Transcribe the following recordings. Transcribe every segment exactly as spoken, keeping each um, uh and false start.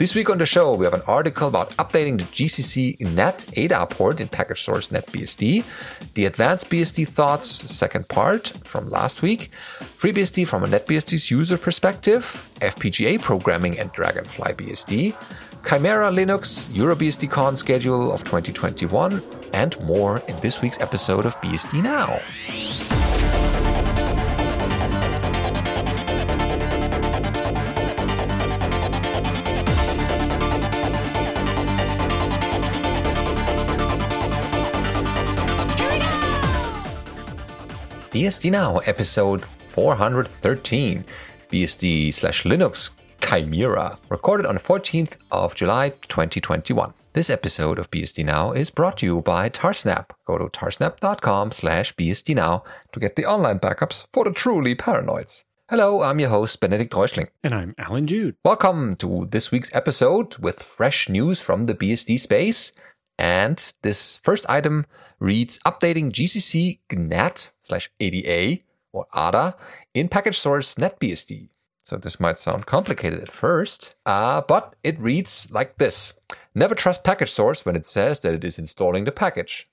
This week on the show, we have an article about updating the G C C N A T Ada port in package source NetBSD, the advanced B S D thoughts second part from last week, FreeBSD from a NetBSD's user perspective, F P G A programming and Dragonfly B S D, Chimera Linux, EuroBSDCon schedule of twenty twenty-one, and more in this week's episode of B S D Now. B S D Now, episode four hundred thirteen, B S D slash Linux Chimera, recorded on the fourteenth of July, twenty twenty-one. This episode of B S D Now is brought to you by Tarsnap. Go to tarsnap.com slash BSD Now to get the online backups for the truly paranoids. Hello, I'm your host, Benedikt Reuschling. And I'm Alan Jude. Welcome to this week's episode with fresh news from the B S D space. And this first item reads, updating G C C G N A T slash A D A or A D A in package source NetBSD. So this might sound complicated at first, uh, but it reads like this. Never trust package source when it says that it is installing the package.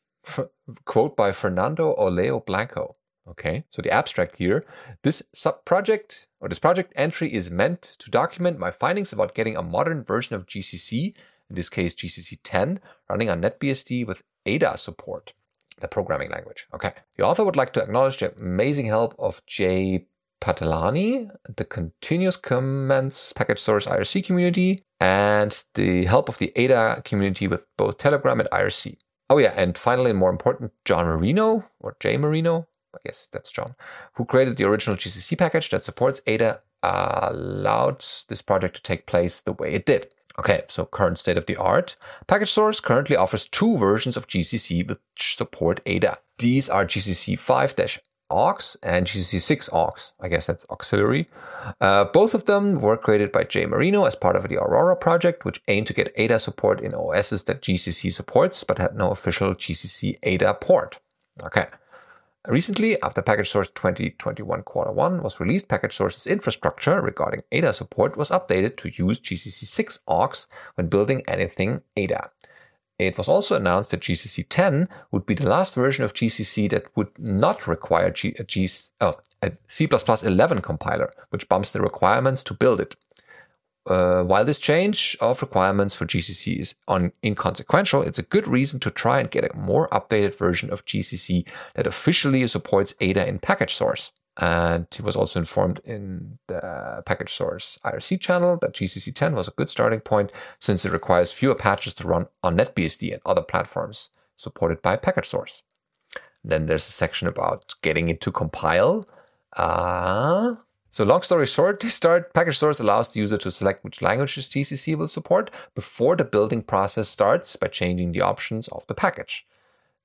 Quote by Fernando Oleo Blanco. Okay, so the abstract here, this sub-project or this project entry is meant to document my findings about getting a modern version of G C C, in this case G C C ten, running on NetBSD with Ada support, the programming language. Okay. The author would like to acknowledge the amazing help of Jay Patelani, the Continuous Comments Package Source I R C community, and the help of the Ada community with both Telegram and I R C. Oh yeah, and finally, more important, John Marino, or Jay Marino, I guess that's John, who created the original G C C package that supports Ada, uh, allowed this project to take place the way it did. Okay, so current state of the art. Package source currently offers two versions of G C C which support Ada. These are G C C five aux and G C C six aux. I guess that's auxiliary. Uh, both of them were created by Jay Marino as part of the Aurora project, which aimed to get Ada support in O Ss that G C C supports, but had no official G C C Ada port. Okay. Recently, after Package Source twenty twenty-one Quarter one was released, Package Source's infrastructure regarding Ada support was updated to use G C C six aux when building anything Ada. It was also announced that G C C ten would be the last version of G C C that would not require G- a, G- oh, a C plus plus eleven compiler, which bumps the requirements to build it. Uh, while this change of requirements for G C C is on, inconsequential, it's a good reason to try and get a more updated version of G C C that officially supports Ada in package source. And he was also informed in the package source I R C channel that G C C ten was a good starting point since it requires fewer patches to run on NetBSD and other platforms supported by package source. And then there's a section about getting it to compile. Uh, So long story short, to start, package source allows the user to select which languages G C C will support before the building process starts by changing the options of the package.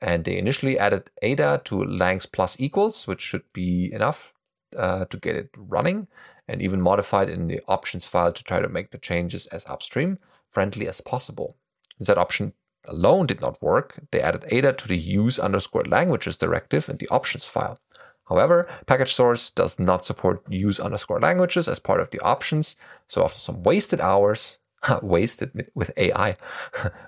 And they initially added Ada to langs plus equals, which should be enough uh, to get it running, and even modified in the options file to try to make the changes as upstream friendly as possible. Since that option alone did not work, they added Ada to the use underscore languages directive in the options file. However, package source does not support use underscore languages as part of the options. So after some wasted hours, wasted with A I,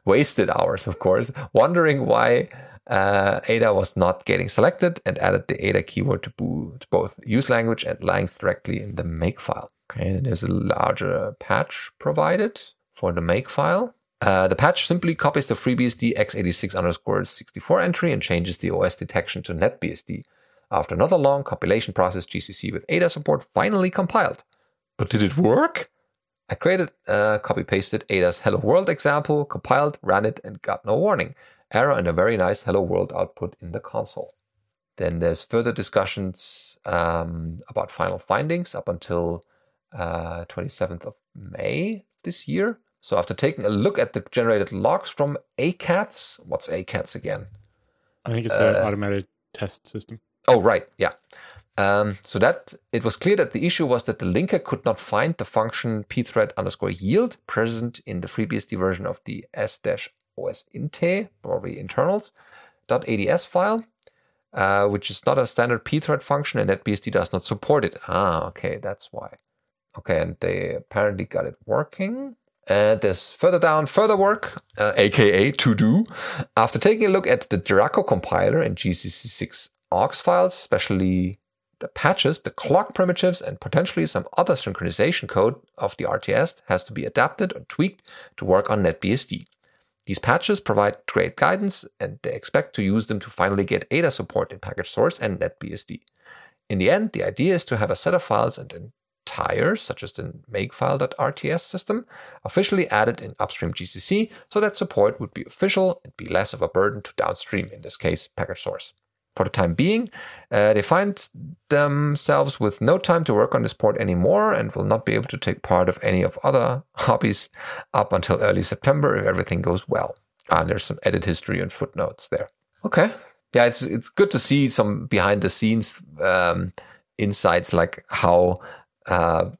wasted hours, of course, wondering why uh, Ada was not getting selected and added the Ada keyword to, bo- to both use language and langs directly in the make file. Okay, and there's a larger patch provided for the make file. Uh, the patch simply copies the FreeBSD x eighty-six underscore sixty-four entry and changes the O S detection to NetBSD. After another long compilation process, G C C with Ada support finally compiled. But did it work? I created, uh, copy-pasted Ada's Hello World example, compiled, ran it, and got no warning. Error and a very nice Hello World output in the console. Then there's further discussions um, about final findings up until uh, twenty-seventh of May this year. So after taking a look at the generated logs from ACATS, what's ACATS again? I think it's an uh, automated test system. Oh, right. Yeah. Um, so that it was clear that the issue was that the linker could not find the function pthread underscore yield present in the FreeBSD version of the s-osinte, probably internals, .ads file, uh, which is not a standard pthread function and NetBSD does not support it. Ah, okay. That's why. Okay. And they apparently got it working. And there's further down, further work, uh, aka to do. After taking a look at the Draco compiler and G C C six aux files, especially the patches, the clock primitives, and potentially some other synchronization code of the R T S has to be adapted or tweaked to work on NetBSD. These patches provide great guidance, and they expect to use them to finally get Ada support in package source and NetBSD. In the end, the idea is to have a set of files and an entire, such as the makefile.rts system, officially added in upstream G C C, so that support would be official and be less of a burden to downstream, in this case, package source. For the time being, uh, they find themselves with no time to work on this port anymore and will not be able to take part of any of other hobbies up until early September if everything goes well. Ah, and there's some edit history and footnotes there. Okay. Yeah, it's it's good to see some behind the scenes um, insights, like how uh,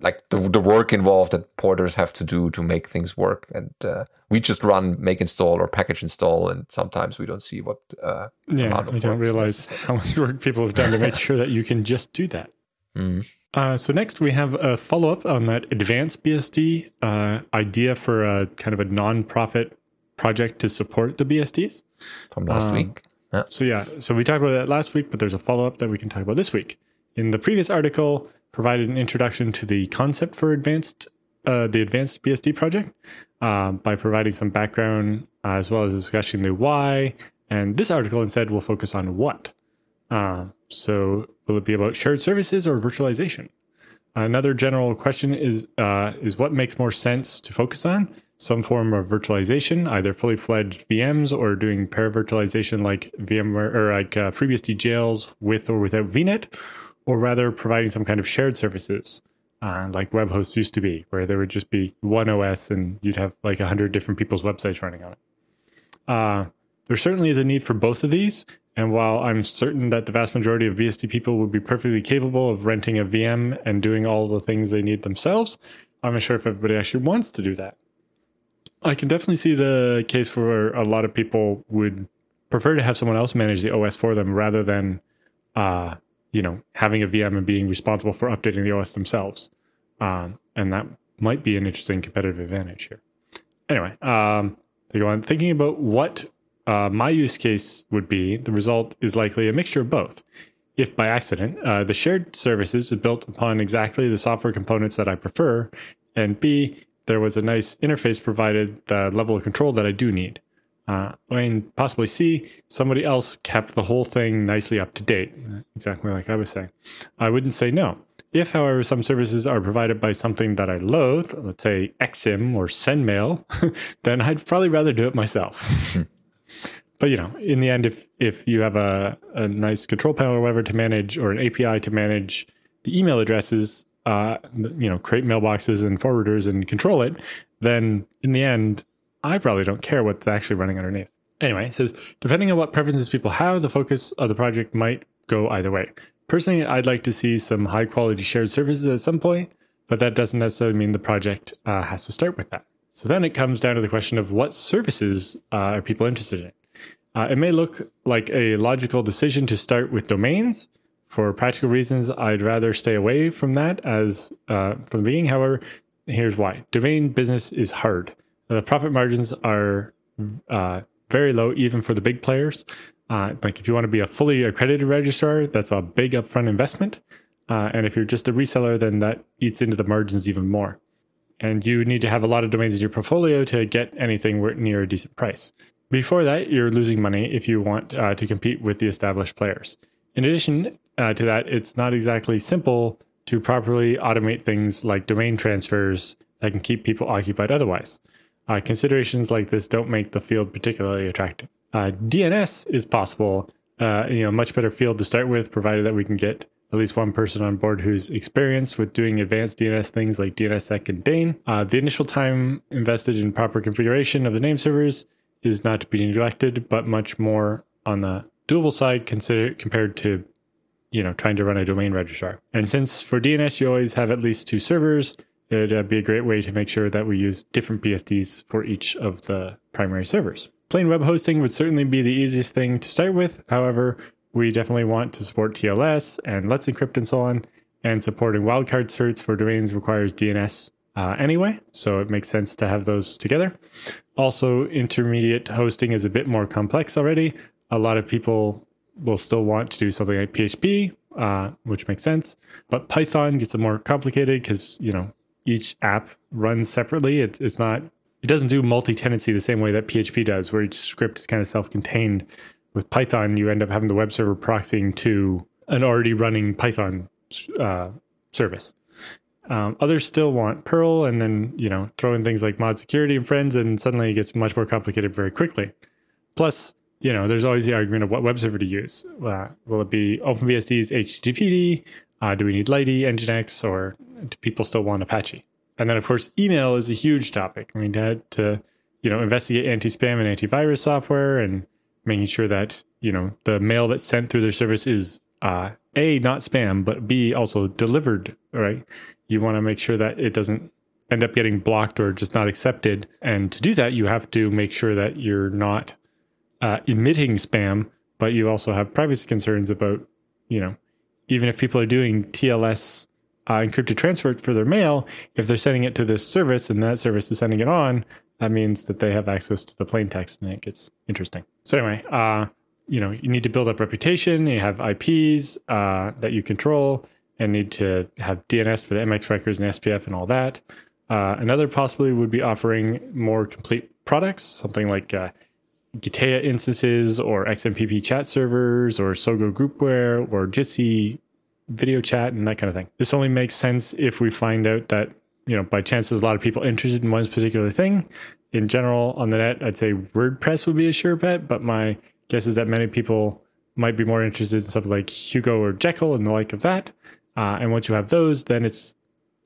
like the the work involved that porters have to do to make things work. And uh, we just run make install or package install, and sometimes we don't see what uh, yeah, amount of we don't realize how much work people have done to make sure that you can just do that. Mm. Uh, so next we have a follow-up on that advanced B S D uh, idea for a kind of a non-profit project to support the B S Ds. From last um, week. Yeah. So yeah, so we talked about that last week, but there's a follow-up that we can talk about this week. In the previous article, provided an introduction to the concept for advanced, uh, the advanced B S D project uh, by providing some background uh, as well as discussing the why. And this article instead will focus on what. Uh, so will it be about shared services or virtualization? Another general question is uh, is what makes more sense to focus on? Some form of virtualization, either fully fledged V Ms or doing paravirtualization like VMware or like uh, FreeBSD jails with or without V NET, or rather providing some kind of shared services uh, like web hosts used to be, where there would just be one O S and you'd have like one hundred different people's websites running on it. Uh, there certainly is a need for both of these. And while I'm certain that the vast majority of B S D people would be perfectly capable of renting a V M and doing all the things they need themselves, I'm not sure if everybody actually wants to do that. I can definitely see the case where a lot of people would prefer to have someone else manage the O S for them rather than, uh, you know, having a V M and being responsible for updating the O S themselves. Um, and that might be an interesting competitive advantage here. Anyway, um, they go on thinking about what uh, my use case would be. The result is likely a mixture of both. If by accident, uh, the shared services is built upon exactly the software components that I prefer, and B, there was a nice interface provided the level of control that I do need. Uh, and possibly C, somebody else kept the whole thing nicely up to date, exactly like I was saying. I wouldn't say no. If, however, some services are provided by something that I loathe, let's say X I M or SendMail, then I'd probably rather do it myself. But, you know, in the end, if, if you have a, a nice control panel or whatever to manage, or an A P I to manage the email addresses, Uh, you know, create mailboxes and forwarders and control it, then in the end, I probably don't care what's actually running underneath. Anyway, it says, depending on what preferences people have, the focus of the project might go either way. Personally, I'd like to see some high-quality shared services at some point, but that doesn't necessarily mean the project uh, has to start with that. So then it comes down to the question of what services uh, are people interested in. Uh, it may look like a logical decision to start with domains. For practical reasons, I'd rather stay away from that as uh, from the beginning. However, here's why. Domain business is hard. The profit margins are uh, very low, even for the big players. Uh, like if you want to be a fully accredited registrar, that's a big upfront investment. Uh, and if you're just a reseller, then that eats into the margins even more. And you need to have a lot of domains in your portfolio to get anything near a decent price. Before that, you're losing money if you want uh, to compete with the established players. In addition uh, to that, it's not exactly simple to properly automate things like domain transfers that can keep people occupied otherwise. Uh, considerations like this don't make the field particularly attractive. Uh, D N S is possible, uh, you know, much better field to start with, provided that we can get at least one person on board who's experienced with doing advanced D N S things like DNSSEC and Dane. Uh, the initial time invested in proper configuration of the name servers is not to be neglected, but much more on the doable side consider compared to, you know, trying to run a domain registrar. And since for D N S you always have at least two servers, it'd uh, be a great way to make sure that we use different B S Ds for each of the primary servers. Plain web hosting would certainly be the easiest thing to start with. However, we definitely want to support T L S and Let's Encrypt and so on, and supporting wildcard certs for domains requires D N S uh, anyway, so it makes sense to have those together. Also, intermediate hosting is a bit more complex already. A lot of people will still want to do something like P H P, uh, which makes sense. But Python gets more complicated because, you know, each app runs separately. It's it's not it doesn't do multi-tenancy the same way that P H P does, where each script is kind of self-contained. With Python, you end up having the web server proxying to an already running Python uh, service. Um, others still want Perl, and then, you know, throw in things like mod security and friends, and suddenly it gets much more complicated very quickly. Plus, you know, there's always the argument of what web server to use. Uh, will it be OpenBSD's H T T P D? Uh, do we need Lady, Nginx, or do people still want Apache? And then, of course, email is a huge topic. I mean, to, to you know, investigate anti-spam and antivirus software and making sure that, you know, the mail that's sent through their service is, uh, A, not spam, but B, also delivered, right? You want to make sure that it doesn't end up getting blocked or just not accepted. And to do that, you have to make sure that you're not uh, emitting spam, but you also have privacy concerns about, you know, even if people are doing T L S Uh, encrypted transfer for their mail, if they're sending it to this service and that service is sending it on, that means that they have access to the plain text, and it gets interesting. So anyway, uh, you know, you need to build up reputation, you have I Ps uh, that you control, and need to have D N S for the M X records and S P F and all that. Uh, another possibility would be offering more complete products, something like uh, Gitea instances or X M P P chat servers or Sogo groupware or Jitsi video chat and that kind of thing. This only makes sense if we find out that, you know, by chance there's a lot of people interested in one particular thing. In general, on the net, I'd say WordPress would be a sure bet, but my guess is that many people might be more interested in something like Hugo or Jekyll and the like of that. Uh, and once you have those, then it's,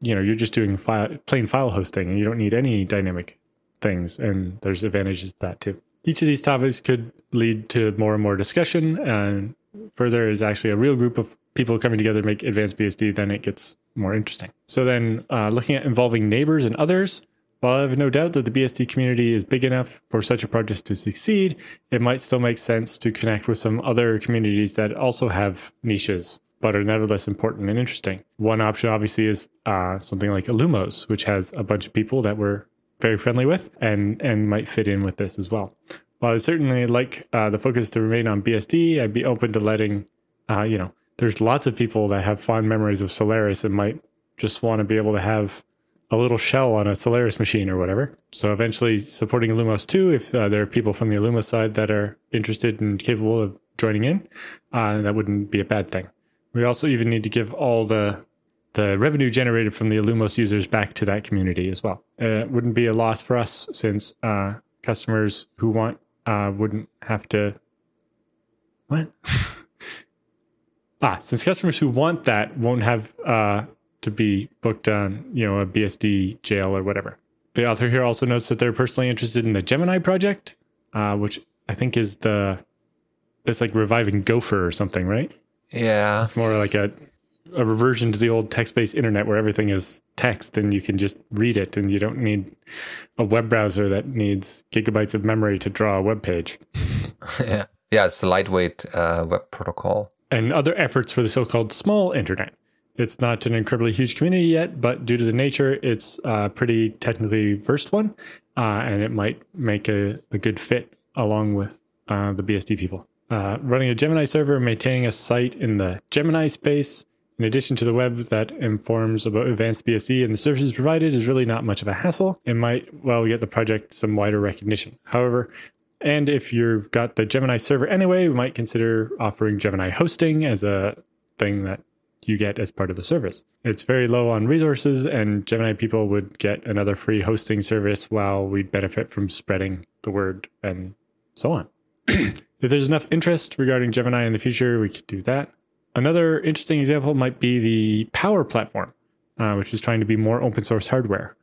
you know, you're just doing file, plain file hosting, and you don't need any dynamic things, and there's advantages to that too. Each of these topics could lead to more and more discussion, and further is actually a real group of people coming together to make advanced B S D, then it gets more interesting. So then uh, looking at involving neighbors and others, while I have no doubt that the B S D community is big enough for such a project to succeed, it might still make sense to connect with some other communities that also have niches, but are nevertheless important and interesting. One option obviously is uh, something like Illumos, which has a bunch of people that we're very friendly with and, and might fit in with this as well. While I certainly like uh, the focus to remain on B S D, I'd be open to letting, uh, you know, there's lots of people that have fond memories of Solaris and might just want to be able to have a little shell on a Solaris machine or whatever. So eventually supporting Illumos too, if uh, there are people from the Illumos side that are interested and capable of joining in, uh, that wouldn't be a bad thing. We also even need to give all the the revenue generated from the Illumos users back to that community as well. Uh, it wouldn't be a loss for us since uh, customers who want uh, wouldn't have to... What? Ah, since customers who want that won't have uh, to be booked on, you know, a B S D jail or whatever. The author here also notes that they're personally interested in the Gemini project, uh, which I think is the, it's like reviving Gopher or something, right? Yeah. It's more like a, a reversion to the old text-based internet where everything is text and you can just read it and you don't need a web browser that needs gigabytes of memory to draw a web page. yeah. yeah, it's the lightweight uh, web protocol. And other efforts for the so-called small internet. It's not an incredibly huge community yet, but due to the nature, it's a pretty technically versed one, uh, and it might make a, a good fit along with uh, the B S D people. Uh, running a Gemini server, maintaining a site in the Gemini space, in addition to the web that informs about advanced B S D and the services provided, is really not much of a hassle. It might, well, get the project some wider recognition. However, and if you've got the Gemini server anyway, we might consider offering Gemini hosting as a thing that you get as part of the service. It's very low on resources, and Gemini people would get another free hosting service while we'd benefit from spreading the word and so on. If there's enough interest regarding Gemini in the future, we could do that. Another interesting example might be the Power platform, uh, which is trying to be more open source hardware.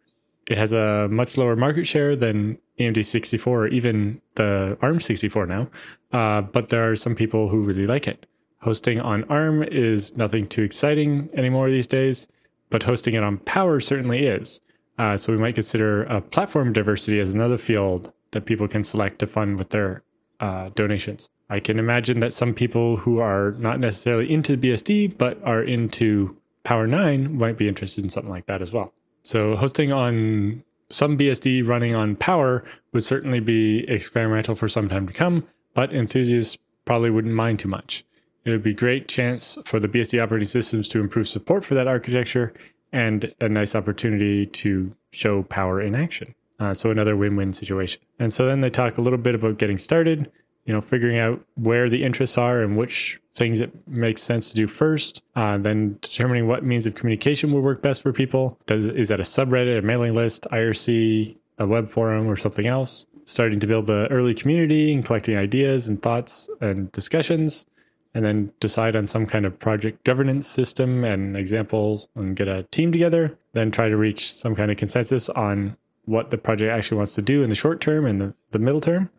It has a much lower market share than A M D sixty-four or even the ARM sixty-four now, uh, but there are some people who really like it. Hosting on ARM is nothing too exciting anymore these days, but hosting it on Power certainly is. Uh, so we might consider a platform diversity as another field that people can select to fund with their uh, donations. I can imagine that some people who are not necessarily into B S D but are into Power nine might be interested in something like that as well. So hosting on some B S D running on power would certainly be experimental for some time to come, but enthusiasts probably wouldn't mind too much. It would be a great chance for the B S D operating systems to improve support for that architecture and a nice opportunity to show power in action. Uh, so another win-win situation. And so then they talk a little bit about getting started, you know, figuring out where the interests are and which things it makes sense to do first, uh, then determining what means of communication will work best for people. Does, is that a subreddit, a mailing list, I R C, a web forum, or something else? Starting to build the early community and collecting ideas and thoughts and discussions, and then decide on some kind of project governance system and examples and get a team together, then try to reach some kind of consensus on what the project actually wants to do in the short term and the, the middle term.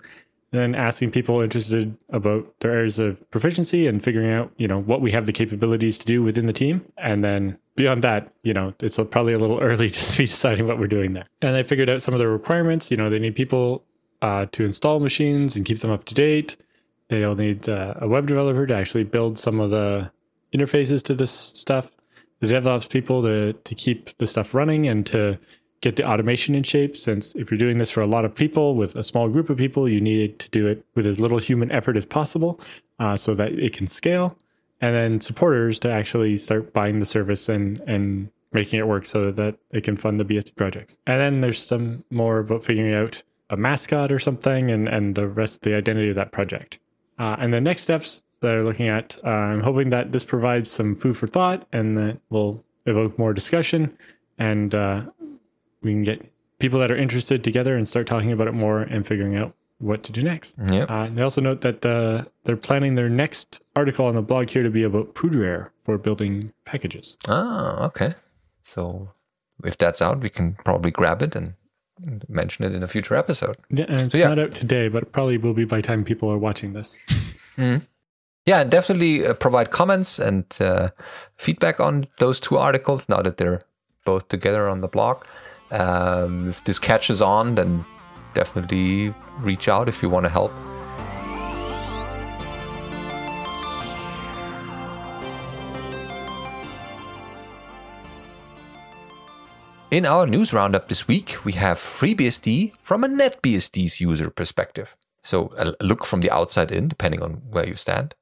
And then asking people interested about their areas of proficiency and figuring out, you know, what we have the capabilities to do within the team. And then beyond that, you know, it's probably a little early to be deciding what we're doing there. And I figured out some of the requirements. You know, they need people uh, to install machines and keep them up to date. They'll need uh, a web developer to actually build some of the interfaces to this stuff. The DevOps people to to keep the stuff running and to get the automation in shape, since if you're doing this for a lot of people with a small group of people, you need to do it with as little human effort as possible uh, so that it can scale. And then supporters to actually start buying the service and, and making it work so that it can fund the B S D projects. And then there's some more about figuring out a mascot or something and, and the rest, the identity of that project. Uh, and the next steps that I'm looking at, uh, I'm hoping that this provides some food for thought and that will evoke more discussion and uh, we can get people that are interested together and start talking about it more and figuring out what to do next. Yep. Uh, and they also note that uh, they're planning their next article on the blog here to be about Poodrare for building packages. Ah, okay. So if that's out, we can probably grab it and mention it in a future episode. Yeah, and it's so, yeah. not out today, but it probably will be by the time people are watching this. Mm-hmm. Yeah, and definitely uh, provide comments and uh, feedback on those two articles now that they're both together on the blog. Um, if this catches on, then definitely reach out if you want to help. In our news roundup this week, we have FreeBSD from a NetBSD's user perspective. So a look from the outside in, depending on where you stand.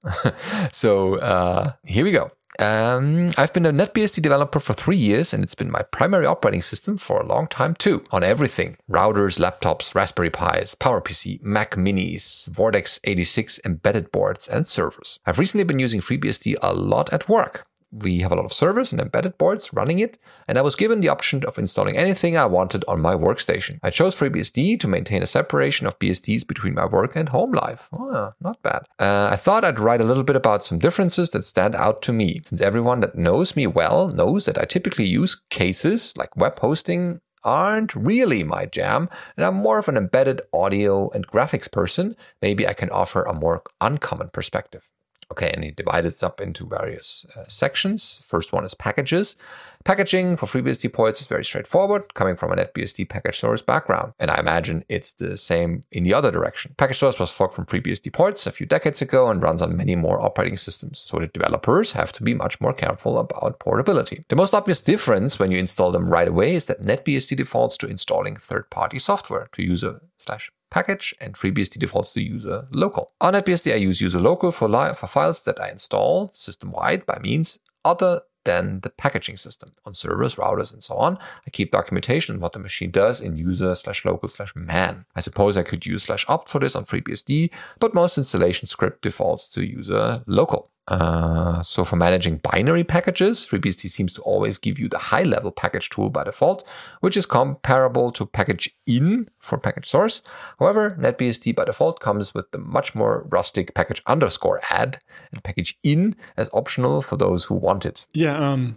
So uh, here we go. Um, I've been a NetBSD developer for three years, and it's been my primary operating system for a long time too. On everything: routers, laptops, Raspberry Pis, PowerPC, Mac Minis, Vortex eighty-six embedded boards, and servers. I've recently been using FreeBSD a lot at work. We have a lot of servers and embedded boards running it, and I was given the option of installing anything I wanted on my workstation. I chose FreeBSD to maintain a separation of B S Ds between my work and home life. Oh, not bad. Uh, I thought I'd write a little bit about some differences that stand out to me, since everyone that knows me well knows that I typically use cases like web hosting aren't really my jam, and I'm more of an embedded audio and graphics person. Maybe I can offer a more uncommon perspective. Okay, and he divided it up into various uh, sections. First one is packages. Packaging for FreeBSD ports is very straightforward, coming from a NetBSD package source background. And I imagine it's the same in the other direction. Package source was forked from FreeBSD ports a few decades ago and runs on many more operating systems, so the developers have to be much more careful about portability. The most obvious difference when you install them right away is that NetBSD defaults to installing third-party software to user slash package, and FreeBSD defaults to user local. On NetBSD, I use user local for, li- for files that I install system-wide by means other than the packaging system. On servers, routers, and so on, I keep documentation on what the machine does in user slash local slash man. I suppose I could use slash opt for this on FreeBSD, but most installation script defaults to user local. Uh, so for managing binary packages, FreeBSD seems to always give you the high-level package tool by default, which is comparable to package in for package source. However, NetBSD by default comes with the much more rustic package underscore add and package in as optional for those who want it. Yeah, um,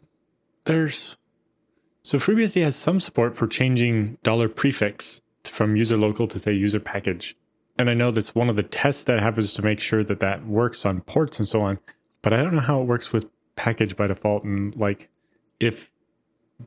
there's... So FreeBSD has some support for changing dollar prefix from user local to, say, user package. And I know that's one of the tests that happens to make sure that that works on ports and so on. But I don't know how it works with package by default, and like if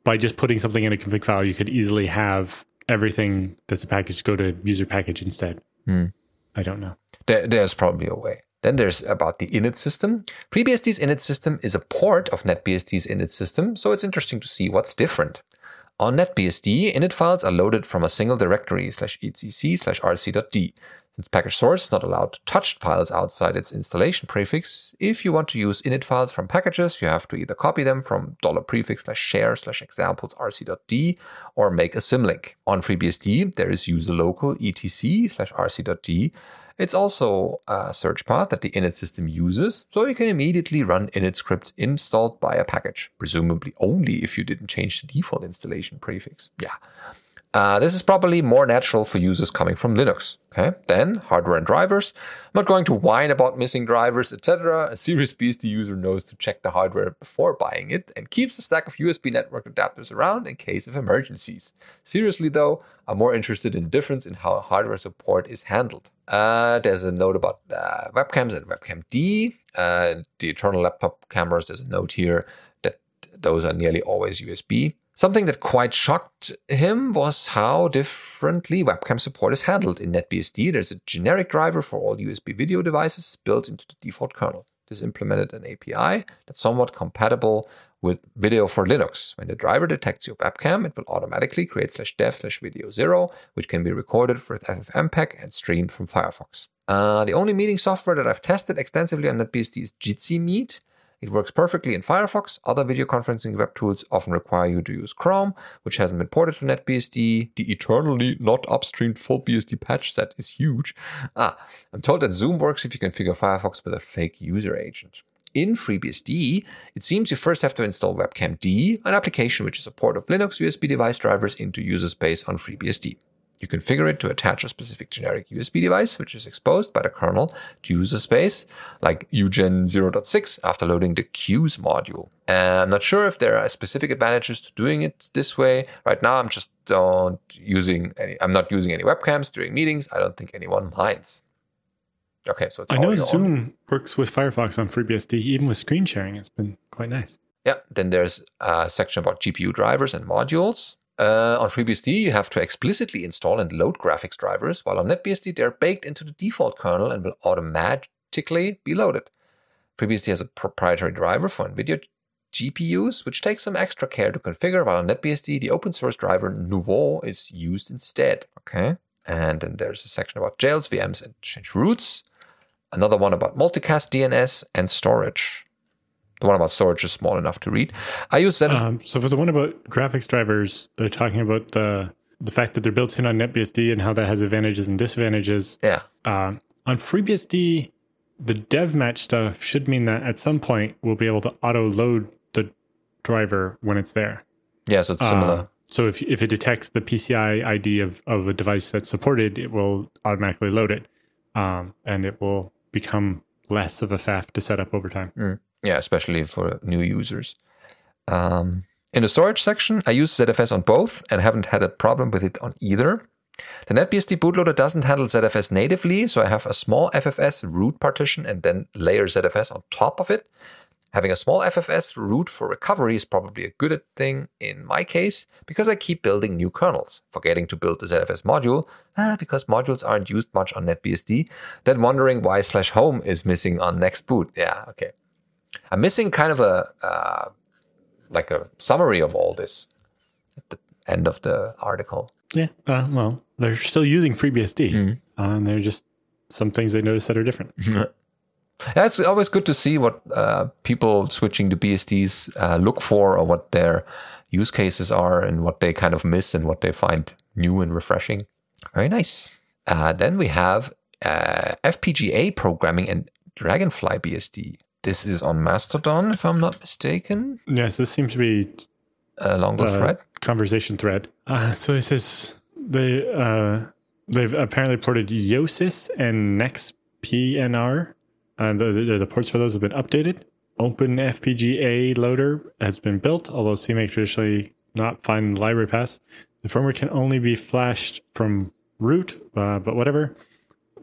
by just putting something in a config file, you could easily have everything that's a package go to user package instead. Mm. I don't know. There, there's probably a way. Then there's about the init system. FreeBSD's init system is a port of NetBSD's init system, so it's interesting to see what's different. On NetBSD, init files are loaded from a single directory slash etc slash rc.d. Since package source is not allowed to touch files outside its installation prefix, if you want to use init files from packages, you have to either copy them from $prefix slash share slash examples rc.d or make a symlink. On FreeBSD, there is user local etc slash rc.d. It's also a search path that the init system uses, so you can immediately run init scripts installed by a package, presumably only if you didn't change the default installation prefix. Yeah. Uh, this is probably more natural for users coming from Linux. Okay, then hardware and drivers. I'm not going to whine about missing drivers, et cetera. A serious B S D user knows to check the hardware before buying it and keeps a stack of U S B network adapters around in case of emergencies. Seriously though, I'm more interested in the difference in how hardware support is handled. Uh, there's a note about uh, webcams and webcam D. Uh, the internal laptop cameras, there's a note here that those are nearly always U S B. Something that quite shocked him was how differently webcam support is handled in NetBSD. There's a generic driver for all U S B video devices built into the default kernel. This implemented an A P I that's somewhat compatible with video for Linux. When the driver detects your webcam, it will automatically create slash dev slash video zero, which can be recorded for FFmpeg and streamed from Firefox. Uh, the only meeting software that I've tested extensively on NetBSD is Jitsi Meet. It works perfectly in Firefox. Other video conferencing web tools often require you to use Chrome, which hasn't been ported to NetBSD. The eternally not upstreamed full B S D patch set is huge. Ah, I'm told that Zoom works if you configure Firefox with a fake user agent. In FreeBSD, it seems you first have to install WebcamD, an application which is a port of Linux U S B device drivers into user space on FreeBSD. You configure it to attach a specific generic U S B device, which is exposed by the kernel to user space, like ugen zero point six, after loading the queues module. And I'm not sure if there are specific advantages to doing it this way. Right now, I'm just don't using any. I'm not using any webcams during meetings. I don't think anyone minds. Okay, so it's I know Zoom on. Works with Firefox on FreeBSD, even with screen sharing. It's been quite nice. Yeah. Then there's a section about G P U drivers and modules. Uh, on FreeBSD, you have to explicitly install and load graphics drivers, while on NetBSD, they're baked into the default kernel and will automatically be loaded. FreeBSD has a proprietary driver for NVIDIA G P Us, which takes some extra care to configure, while on NetBSD, the open-source driver Nouveau is used instead. Okay, and then there's a section about jails, V Ms, and change routes. Another one about multicast D N S and storage. The one about storage is small enough to read. I use that. Um, so for the one about graphics drivers, they're talking about the the fact that they're built in on NetBSD and how that has advantages and disadvantages. Yeah. Um, on FreeBSD, the dev match stuff should mean that at some point we'll be able to auto load the driver when it's there. Yeah, so it's similar. Um, so if if it detects the P C I I D of, of a device that's supported, it will automatically load it, um, and it will become less of a faff to set up over time. Mm. Yeah, especially for new users. Um, in the storage section, I use Z F S on both and haven't had a problem with it on either. The NetBSD bootloader doesn't handle Z F S natively, so I have a small F F S root partition and then layer Z F S on top of it. Having a small F F S root for recovery is probably a good thing in my case, because I keep building new kernels, forgetting to build the Z F S module, ah, because modules aren't used much on NetBSD, then wondering why slash home is missing on next boot. Yeah, okay. I'm missing kind of a uh, like a summary of all this at the end of the article. Yeah, uh, well, they're still using FreeBSD, mm-hmm. uh, and there are just some things they notice that are different. Mm-hmm. Yeah, it's always good to see what uh, people switching to B S Ds uh, look for, or what their use cases are, and what they kind of miss, and what they find new and refreshing. Very nice. Uh, then we have uh, F P G A programming and Dragonfly B S D. This is on Mastodon, if I'm not mistaken. Yes, this seems to be a longer thread. Conversation thread. Uh, so this is they uh, they've apparently ported Yosis and NextPNR. Uh, the, the, the ports for those have been updated. OpenFPGA loader has been built, although CMake traditionally not find the library pass. The firmware can only be flashed from root, uh, but whatever.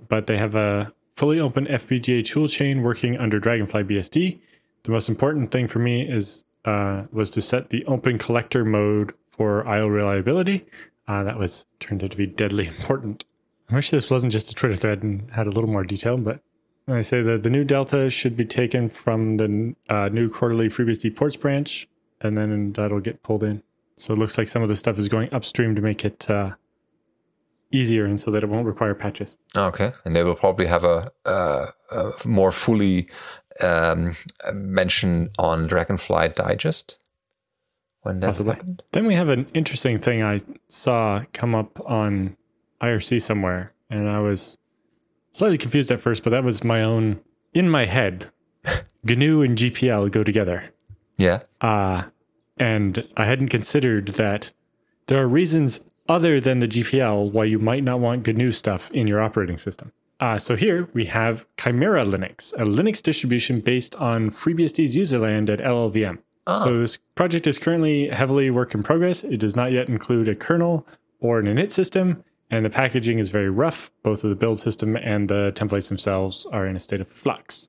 But they have a fully open F P G A toolchain working under Dragonfly B S D. The most important thing for me is uh, was to set the open collector mode for I O reliability. Uh, that was turned out to be deadly important. I wish this wasn't just a Twitter thread and had a little more detail, but I say that the new delta should be taken from the uh, new quarterly FreeBSD ports branch, and then that'll get pulled in. So it looks like some of the stuff is going upstream to make it uh, easier, and so that it won't require patches. Okay, and they will probably have a, a, a more fully um, mention on Dragonfly Digest when that happened. Then we have an interesting thing I saw come up on I R C somewhere, and I was slightly confused at first, but that was my own in my head. G N U and G P L go together. Yeah. Uh, and I hadn't considered that there are reasons other than the G P L why you might not want G N U stuff in your operating system. Uh, so here we have Chimera Linux, a Linux distribution based on FreeBSD's userland at L L V M. Oh. So this project is currently heavily work in progress. It does not yet include a kernel or an init system, and the packaging is very rough. Both of the build system and the templates themselves are in a state of flux.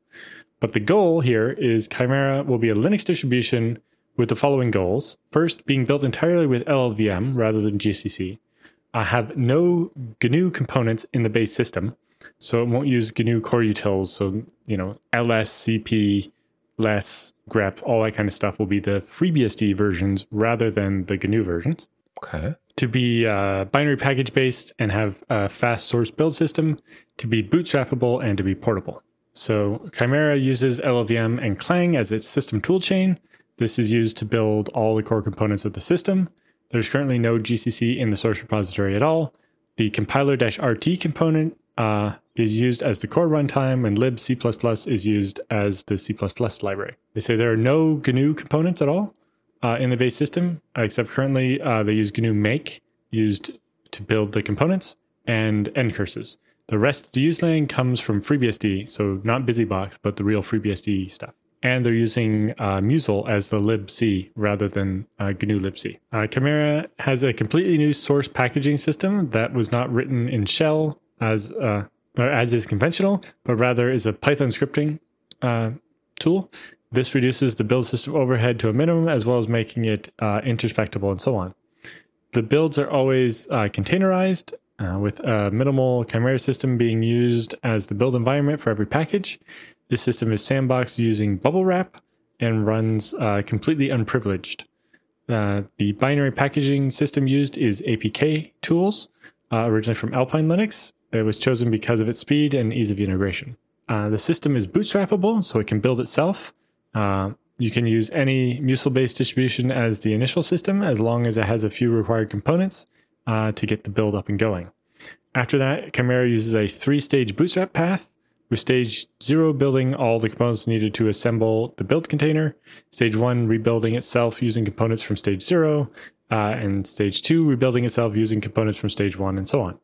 But the goal here is Chimera will be a Linux distribution with the following goals. First, being built entirely with L L V M rather than G C C. I have no G N U components in the base system, so it won't use G N U core utils. So, you know, L S, C P, L E S, grep, all that kind of stuff will be the FreeBSD versions rather than the G N U versions. Okay. To be uh, binary package based and have a fast source build system, to be bootstrappable, and to be portable. So Chimera uses L L V M and Clang as its system toolchain. This is used to build all the core components of the system. There's currently no G C C in the source repository at all. The compiler-rt component uh, is used as the core runtime, and libc++ is used as the C plus plus library. They say there are no G N U components at all uh, in the base system, except currently uh, they use G N U make, used to build the components, and end curses. The rest of the useland comes from FreeBSD, so not BusyBox, but the real FreeBSD stuff. And they're using uh, Musl as the libc rather than uh, G N U libc. Uh, Chimera has a completely new source packaging system that was not written in shell as uh, or as is conventional, but rather is a Python scripting uh, tool. This reduces the build system overhead to a minimum, as well as making it uh, introspectable and so on. The builds are always uh, containerized, Uh, with a minimal Chimera system being used as the build environment for every package. This system is sandboxed using bubble wrap and runs uh, completely unprivileged. Uh, the binary packaging system used is A P K tools, uh, originally from Alpine Linux. It was chosen because of its speed and ease of integration. Uh, the system is bootstrappable, so it can build itself. Uh, you can use any Musl-based distribution as the initial system, as long as it has a few required components. Uh, to get the build up and going. After that, Chimera uses a three-stage bootstrap path, with stage zero building all the components needed to assemble the build container, stage one rebuilding itself using components from stage zero, uh, and stage two rebuilding itself using components from stage one, and so on.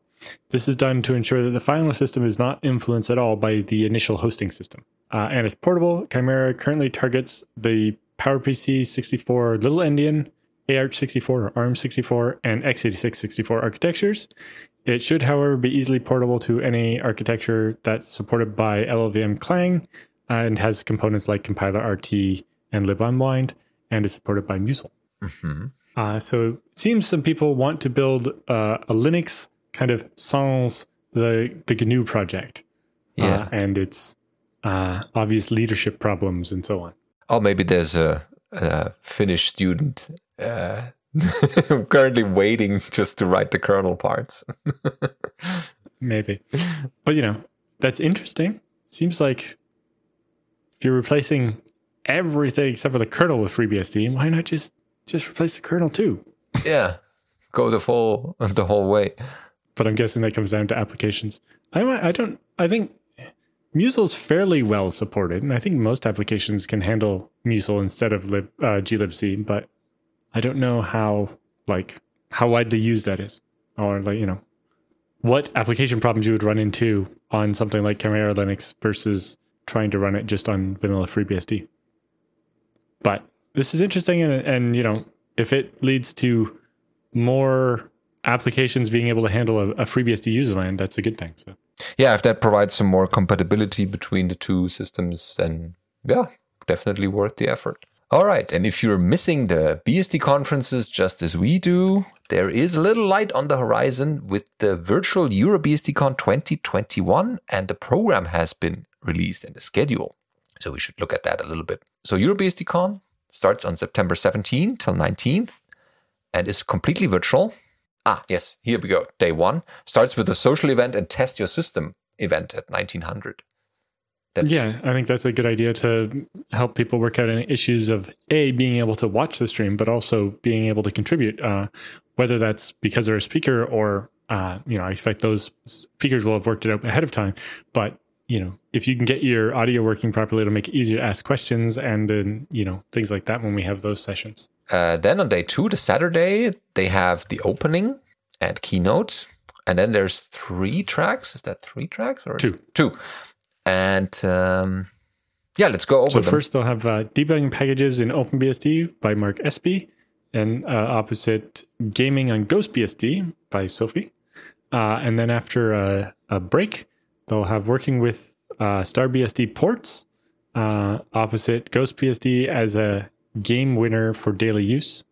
This is done to ensure that the final system is not influenced at all by the initial hosting system. Uh, and it's portable. Chimera currently targets the PowerPC sixty-four Little Endian, A R C sixty-four or ARM sixty-four, and x eighty-six sixty-four architectures. It should, however, be easily portable to any architecture that's supported by L L V M Clang and has components like compiler-rt and libunwind, and is supported by Musl. Mm-hmm. Uh, so it seems some people want to build uh, a Linux kind of sans the, the G N U project. Yeah. Uh, and its uh, obvious leadership problems and so on. Oh, maybe there's a, a Finnish student Uh, I'm currently waiting just to write the kernel parts. Maybe. But, you know, that's interesting. Seems like if you're replacing everything except for the kernel with FreeBSD, why not just, just replace the kernel too? Yeah, go the whole, the whole way. But I'm guessing that comes down to applications. I, I don't, I think Musl's fairly well supported, and I think most applications can handle Musl instead of lib, uh, glibc, but I don't know how, like, how widely used that is, or, like, you know, what application problems you would run into on something like Chimera Linux versus trying to run it just on vanilla FreeBSD. But this is interesting, and, and you know, if it leads to more applications being able to handle a, a FreeBSD userland, that's a good thing. So yeah, if that provides some more compatibility between the two systems, then yeah, definitely worth the effort. All right, and if you're missing the B S D conferences just as we do, there is a little light on the horizon with the virtual EuroBSDCon twenty twenty-one, and the program has been released and the schedule. So we should look at that a little bit. So EuroBSDCon starts on September seventeenth till nineteenth, and is completely virtual. Ah, yes, here we go. Day one starts with a social event and test your system event at nineteen hundred. That's... Yeah, I think that's a good idea to help people work out any issues of, A, being able to watch the stream, but also being able to contribute, uh, whether that's because they're a speaker or, uh, you know, I expect those speakers will have worked it out ahead of time. But, you know, if you can get your audio working properly, it'll make it easier to ask questions and then, you know, things like that when we have those sessions. Uh, then on day two, the Saturday, they have the opening and keynote. And then there's three tracks. Is that three tracks? or Two. Two. And um, yeah, let's go over so them. So first they'll have uh, debugging packages in OpenBSD by Mark Espy, and uh, opposite gaming on GhostBSD by Sophie. Uh, and then after a, a break, they'll have working with uh, StarBSD ports, uh, opposite GhostBSD as a game winner for daily use.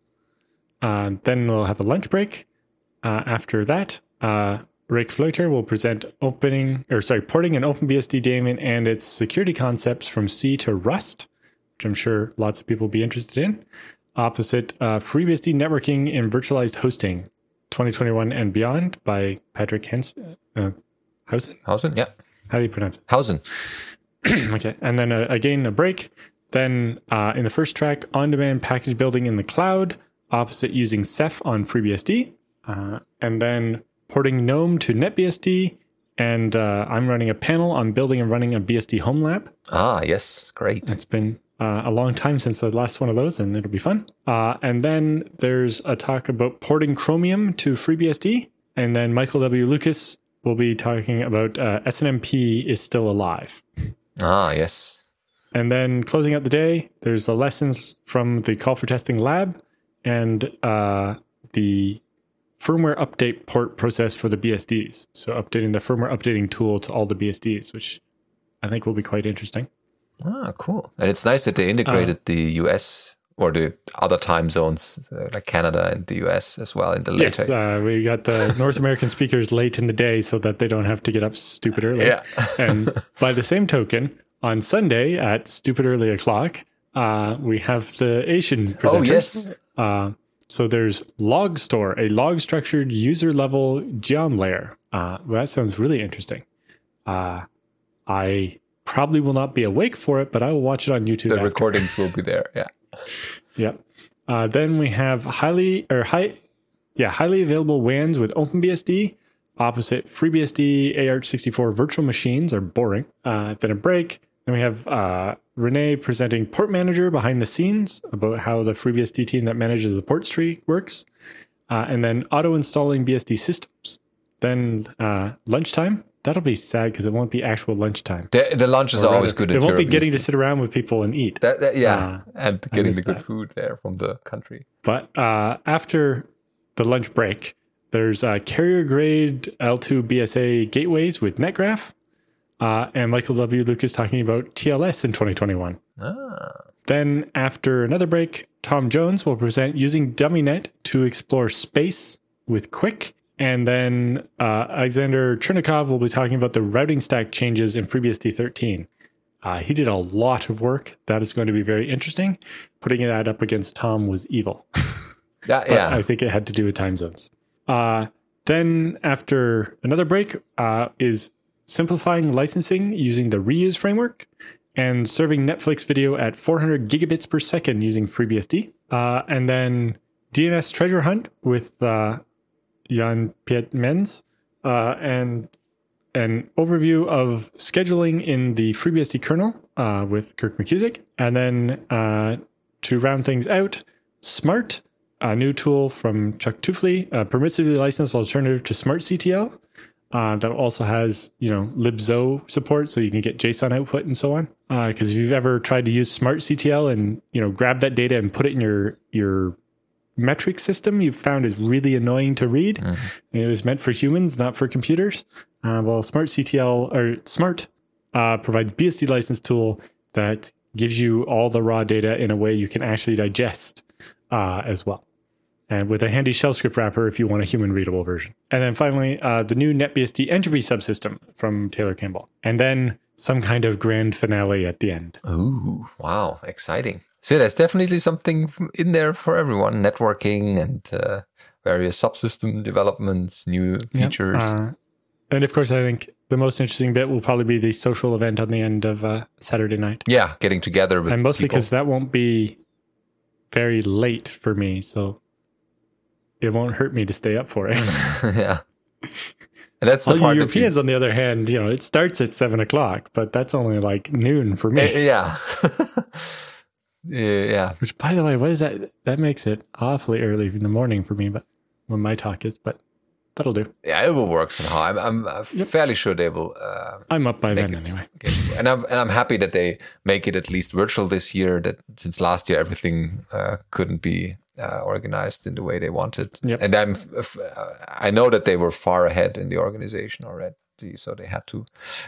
Uh, then they'll have a lunch break. Uh, after that, uh, Rick Fleuter will present opening, or sorry, porting an OpenBSD daemon and its security concepts from C to Rust, which I'm sure lots of people will be interested in. Opposite, uh, FreeBSD networking and virtualized hosting, twenty twenty-one and beyond, by Patrick Hansen, uh, Hausen. Hausen, yeah. How do you pronounce it? Hausen. Okay, and then uh, again a break. Then uh, in the first track, on-demand package building in the cloud. Opposite, using Ceph on FreeBSD, uh, and then porting GNOME to NetBSD, and uh, I'm running a panel on building and running a B S D home lab. Ah, yes, great. It's been uh, a long time since the last one of those, and it'll be fun. Uh, and then there's a talk about porting Chromium to FreeBSD, and then Michael W. Lucas will be talking about uh, S N M P is still alive. Ah, yes. And then closing out the day, there's the lessons from the Call for Testing lab, and uh, the firmware update port process for the B S Ds. So updating the firmware updating tool to all the B S Ds, which I think will be quite interesting. Ah, cool. And it's nice that they integrated uh, the U S or the other time zones, uh, like Canada and the U S as well in the later. Yes, uh, we got the North American speakers late in the day so that they don't have to get up stupid early. Yeah. And by the same token, on Sunday at stupid early o'clock, uh, we have the Asian presenters. Oh, yes. Uh, So there's Logstore, a log-structured user-level geom layer. Uh, well, that sounds really interesting. Uh, I probably will not be awake for it, but I will watch it on YouTube. The after. recordings will be there, yeah. Yep. Uh, then we have highly or high, yeah, highly available W A Ns with OpenBSD, opposite FreeBSD, A R C sixty-four virtual machines are boring. Uh, then a break. Then we have uh, Renee presenting Port Manager behind the scenes about how the FreeBSD team that manages the port tree works. Uh, and then auto-installing B S D systems. Then uh, lunchtime. That'll be sad because it won't be actual lunchtime. The, the lunch is or always rather, good. It won't be getting to sit around with people and eat. That, that, yeah, uh, and getting the good that. food there from the country. But uh, after the lunch break, there's uh, carrier-grade L two B S A gateways with NetGraph. Uh, and Michael W. Lucas talking about T L S in twenty twenty-one. Ah. Then after another break, Tom Jones will present using DummyNet to explore space with Quick. And then uh, Alexander Chernikov will be talking about the routing stack changes in FreeBSD thirteen. Uh, he did a lot of work. That is going to be very interesting. Putting that up against Tom was evil. Yeah, yeah. I think it had to do with time zones. Uh, then after another break uh, is... simplifying licensing using the reuse framework, and serving Netflix video at four hundred gigabits per second using FreeBSD. Uh, and then D N S treasure hunt with uh, Jan Piet Mens, uh, and an overview of scheduling in the FreeBSD kernel uh, with Kirk McCusick. And then uh, to round things out, Smart, a new tool from Chuck Tufli, a permissively licensed alternative to SmartCTL. Uh, that also has, you know, libzo support, so you can get JSON output and so on. Because uh, if you've ever tried to use SmartCTL and, you know, grab that data and put it in your your metric system, you've found is really annoying to read. Mm-hmm. It was meant for humans, not for computers. Uh, well, SmartCTL or Smart uh, provides B S D license tool that gives you all the raw data in a way you can actually digest uh, as well. And with a handy shell script wrapper if you want a human-readable version. And then finally, uh, the new NetBSD entropy subsystem from Taylor Campbell. And then some kind of grand finale at the end. Ooh, wow, exciting. So there's definitely something in there for everyone, networking and uh, various subsystem developments, new features. Yeah. Uh, and of course, I think the most interesting bit will probably be the social event on the end of uh, Saturday night. Yeah, getting together with And mostly because that won't be very late for me, so it won't hurt me to stay up for it. Yeah. And that's the All part Europeans, you... on the other hand, you know, it starts at seven o'clock, but that's only like noon for me. Uh, yeah. Yeah. Which, by the way, what is that? That makes it awfully early in the morning for me, but when my talk is, but that'll do. Yeah, it will work somehow. I'm, I'm uh, yep. fairly sure they will. Uh, I'm up by then it. anyway. Okay. And I'm and I'm happy that they make it at least virtual this year, that since last year everything uh, couldn't be Uh, organized in the way they wanted. Yep. And I'm f- f- I know that they were far ahead in the organization already, so they had to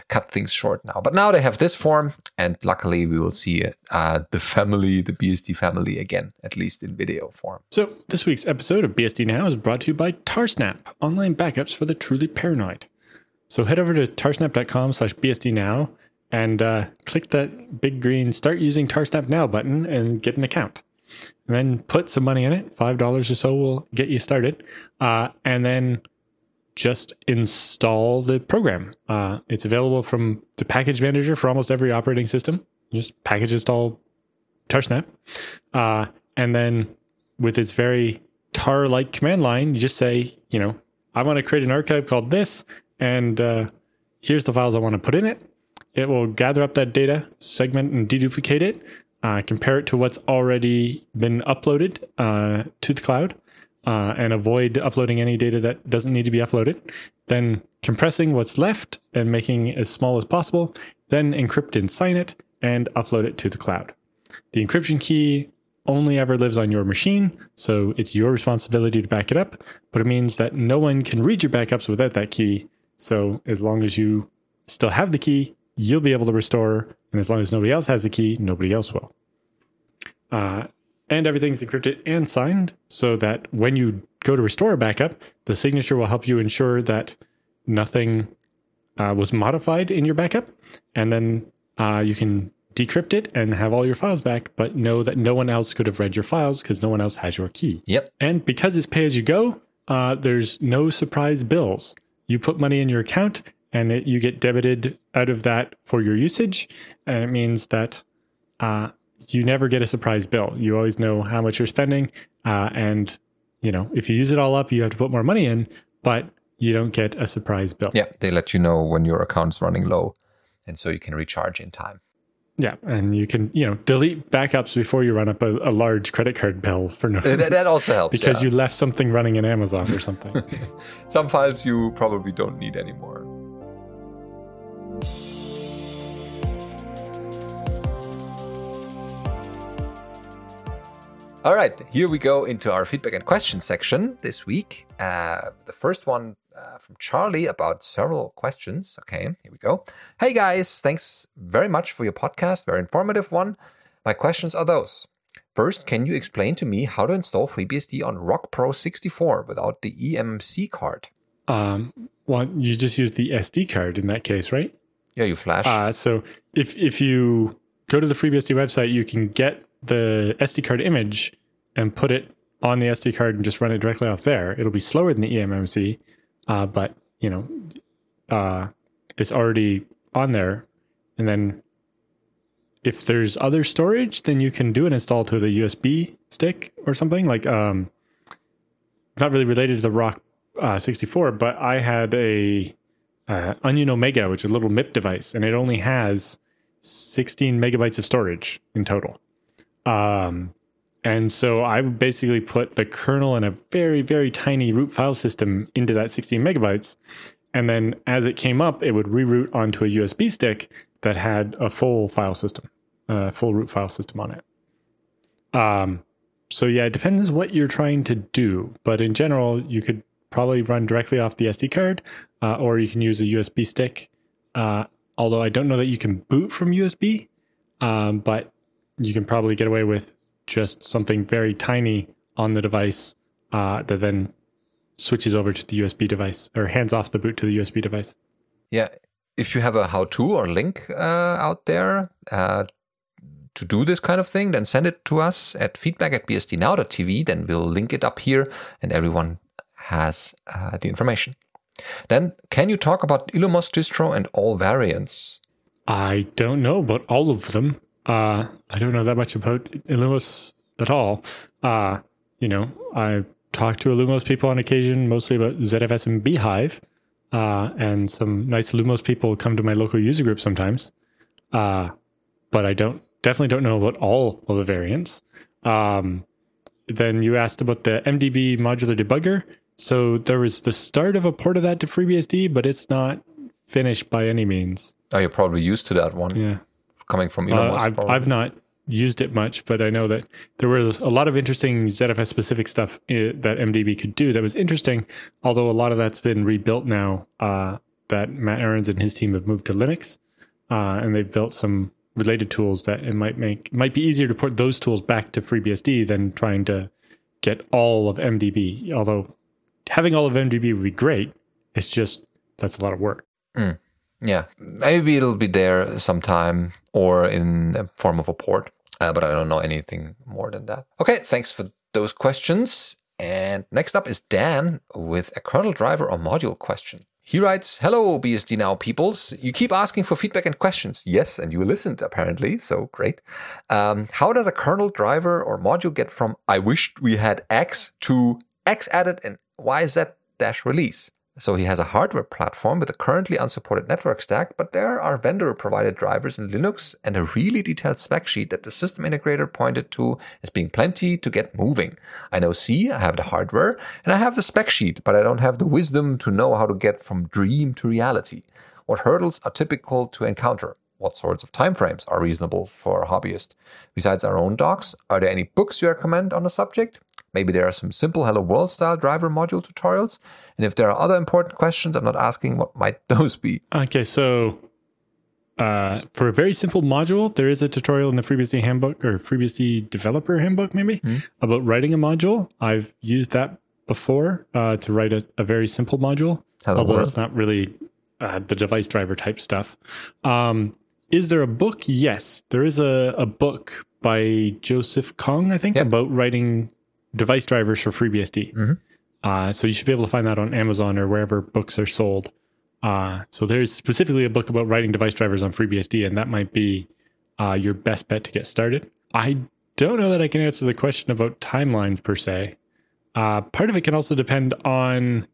cut things short now. But now they have this form, and luckily we will see uh, the family, the B S D family again, at least in video form. So this week's episode of B S D Now is brought to you by Tarsnap, online backups for the truly paranoid. So head over to tarsnap.com slash BSD Now and uh, click that big green Start Using Tarsnap Now button and get an account. And then put some money in it. five dollars or so will get you started. Uh, and then just install the program. Uh, it's available from the package manager for almost every operating system. Just package install Tarsnap. Uh, and then with its very tar-like command line, you just say, you know, I want to create an archive called this, and uh, here's the files I want to put in it. It will gather up that data, segment and deduplicate it, Uh, compare it to what's already been uploaded uh, to the cloud, uh, and avoid uploading any data that doesn't need to be uploaded. Then compressing what's left and making it as small as possible. Then encrypt and sign it and upload it to the cloud. The encryption key only ever lives on your machine, so it's your responsibility to back it up. But it means that no one can read your backups without that key. So as long as you still have the key, you'll be able to restore, and as long as nobody else has the key, nobody else will. Uh, and everything's encrypted and signed, so that when you go to restore a backup, the signature will help you ensure that nothing uh, was modified in your backup, and then uh, you can decrypt it and have all your files back, but know that no one else could have read your files because no one else has your key. Yep. And because it's pay-as-you-go, uh, there's no surprise bills. You put money in your account, and it, you get debited out of that for your usage. And it means that uh, you never get a surprise bill. You always know how much you're spending. Uh, and, you know, if you use it all up, you have to put more money in, but you don't get a surprise bill. Yeah, they let you know when your account's running low. And so you can recharge in time. Yeah, and you can, you know, delete backups before you run up a, a large credit card bill for no reason. That, that also helps. Because yeah. you left something running in Amazon or something. Some files you probably don't need anymore. All right, here we go into our feedback and questions section this week. Uh, the first one uh, from Charlie about several questions. Okay, here we go. Hey guys, thanks very much for your podcast. Very informative one. My questions are those. First, can you explain to me how to install FreeBSD on ROC Pro sixty-four without the E M C card? Um, well, you just use the S D card in that case, right? Yeah, you flash. Uh, so if if you go to the FreeBSD website, you can get the S D card image and put it on the S D card and just run it directly off there. It'll be slower than the E M M C, uh, but you know uh, it's already on there. And then if there's other storage, then you can do an install to the U S B stick or something. Like um, not really related to the ROC uh, sixty-four, but I had a uh, Onion Omega, which is a little M I P device, and it only has sixteen megabytes of storage in total. Um, and so I basically put the kernel and a very, very tiny root file system into that sixteen megabytes. And then as it came up, it would reroute onto a U S B stick that had a full file system, a full root file system on it. Um, so yeah, it depends what you're trying to do, but in general, you could probably run directly off the S D card, uh, or you can use a U S B stick. Uh, although I don't know that you can boot from U S B, um, but you can probably get away with just something very tiny on the device uh, that then switches over to the U S B device or hands off the boot to the U S B device. Yeah. If you have a how-to or link uh, out there, uh, to do this kind of thing, then send it to us at feedback at b s d now dot t v. Then we'll link it up here and everyone has uh, the information. Then, can you talk about Illumos distro and all variants? I don't know about all of them. Uh, I don't know that much about Illumos at all. Uh, you know, I talk to Illumos people on occasion, mostly about Z F S and Beehive. Uh, and some nice Illumos people come to my local user group sometimes. Uh, but I don't definitely don't know about all of the variants. Um, then you asked about the M D B modular debugger. So there was the start of a port of that to FreeBSD, but it's not finished by any means. Oh, you're probably used to that one. Yeah. Coming from Illumos. Uh, I've, I've not used it much, but I know that there was a lot of interesting Z F S specific stuff that M D B could do that was interesting, although a lot of that's been rebuilt now uh, that Matt Ahrens and his team have moved to Linux, uh, and they've built some related tools that it might make might be easier to port those tools back to FreeBSD than trying to get all of M D B, although having all of M D B would be great. It's just that's a lot of work. Mm. Yeah, maybe it'll be there sometime or in the form of a port, uh, but I don't know anything more than that. Okay, thanks for those questions. And next up is Dan with a kernel driver or module question. He writes, hello, B S D Now peoples. You keep asking for feedback and questions. Yes, and you listened apparently, so great. Um, how does a kernel driver or module get from I wished we had X to X added and Y Z dash release? So he has a hardware platform with a currently unsupported network stack, but there are vendor-provided drivers in Linux and a really detailed spec sheet that the system integrator pointed to as being plenty to get moving. I know C, I have the hardware, and I have the spec sheet, but I don't have the wisdom to know how to get from dream to reality. What hurdles are typical to encounter? What sorts of timeframes are reasonable for a hobbyist? Besides our own docs, are there any books you recommend on the subject? Maybe there are some simple Hello World style driver module tutorials. And if there are other important questions, I'm not asking, what might those be? Okay, so uh, for a very simple module, there is a tutorial in the FreeBSD handbook or FreeBSD developer handbook maybe mm-hmm. about writing a module. I've used that before uh, to write a, a very simple module, Hello although World. It's not really uh, the device driver type stuff. Um, is there a book? Yes, there is a, a book by Joseph Kong, I think, yep. about writing device drivers for FreeBSD. Mm-hmm. Uh, so you should be able to find that on Amazon or wherever books are sold. Uh, so there's specifically a book about writing device drivers on FreeBSD, and that might be uh, your best bet to get started. I don't know that I can answer the question about timelines per se. Uh, part of it can also depend on,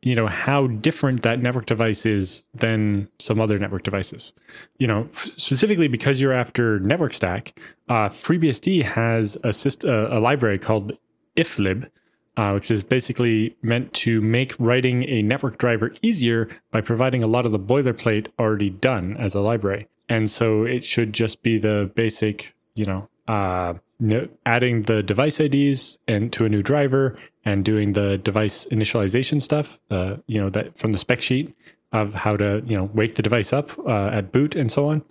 you know, how different that network device is than some other network devices. You know, f- specifically because you're after network stack, uh, FreeBSD has a, syst- uh, a library called iflib, uh, which is basically meant to make writing a network driver easier by providing a lot of the boilerplate already done as a library. And so it should just be the basic, you know, uh, no, adding the device I Ds and to a new driver and doing the device initialization stuff, uh, you know, that from the spec sheet of how to, you know, wake the device up uh, at boot and so on,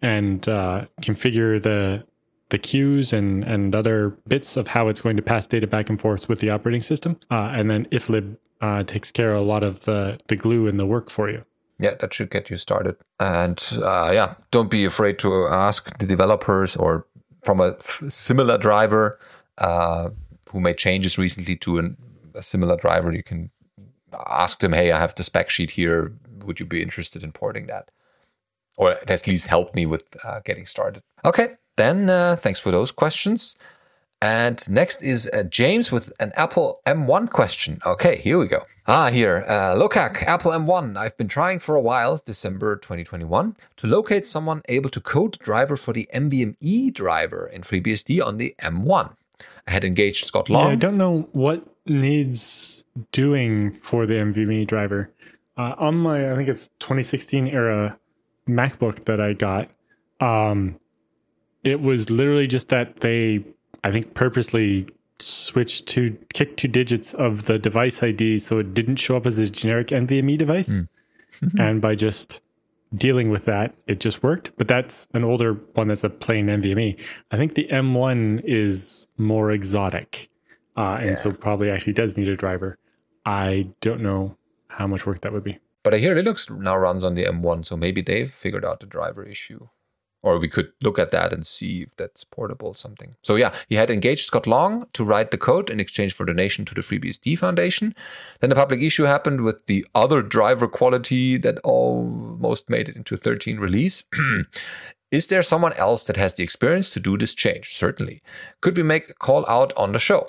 and uh, configure the the queues and, and other bits of how it's going to pass data back and forth with the operating system. Uh, and then iflib uh, takes care of a lot of the, the glue and the work for you. Yeah, that should get you started. And uh, yeah, don't be afraid to ask the developers or from a f- similar driver uh, who made changes recently to an, a similar driver. You can ask them, hey, I have the spec sheet here. Would you be interested in porting that? Or at least help me with uh, getting started. Okay. Then, uh, thanks for those questions. And next is uh, James with an Apple M one question. Okay, here we go. Ah, here. Uh, Locac, Apple M one. I've been trying for a while, December twenty twenty-one, to locate someone able to code the driver for the NVMe driver in FreeBSD on the M one. I had engaged Scott Long. Yeah, I don't know what needs doing for the NVMe driver. Uh, on my, I think it's twenty sixteen era MacBook that I got, um... it was literally just that they, I think, purposely switched to kick two digits of the device I D so it didn't show up as a generic NVMe device. Mm. And by just dealing with that, it just worked. But that's an older one that's a plain NVMe. I think the M one is more exotic. Uh, and yeah. So probably actually does need a driver. I don't know how much work that would be. But I hear Linux now runs on the M one, so maybe they've figured out the driver issue. Or we could look at that and see if that's portable something. So yeah, he had engaged Scott Long to write the code in exchange for donation to the FreeBSD Foundation. Then a public issue happened with the other driver quality that almost made it into thirteen release. Is there someone else that has the experience to do this change? Certainly. Could we make a call out on the show?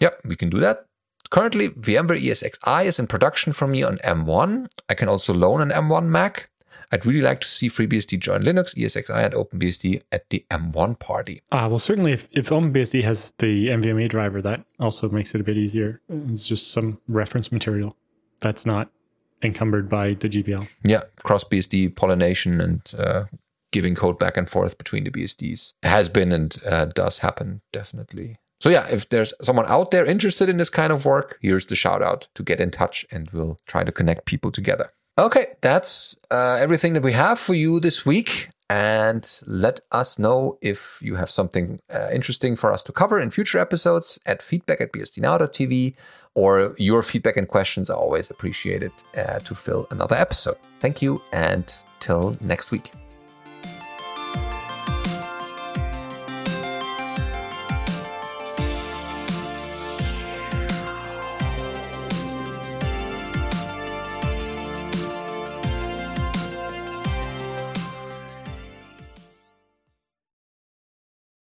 Yeah, we can do that. Currently, VMware E S X i is in production for me on M one. I can also loan an M one Mac. I'd really like to see FreeBSD join Linux, E S X i, and OpenBSD at the M one party. Ah, uh, well, certainly if, if OpenBSD has the NVMe driver, that also makes it a bit easier. It's just some reference material that's not encumbered by the G P L. Yeah, cross-B S D pollination and uh, giving code back and forth between the B S Ds has been and uh, does happen, definitely. So yeah, if there's someone out there interested in this kind of work, here's the shout out to get in touch, and we'll try to connect people together. Okay, that's uh, everything that we have for you this week. And let us know if you have something uh, interesting for us to cover in future episodes at feedback at b s d now dot t v, or your feedback and questions are always appreciated uh, to fill another episode. Thank you, and till next week.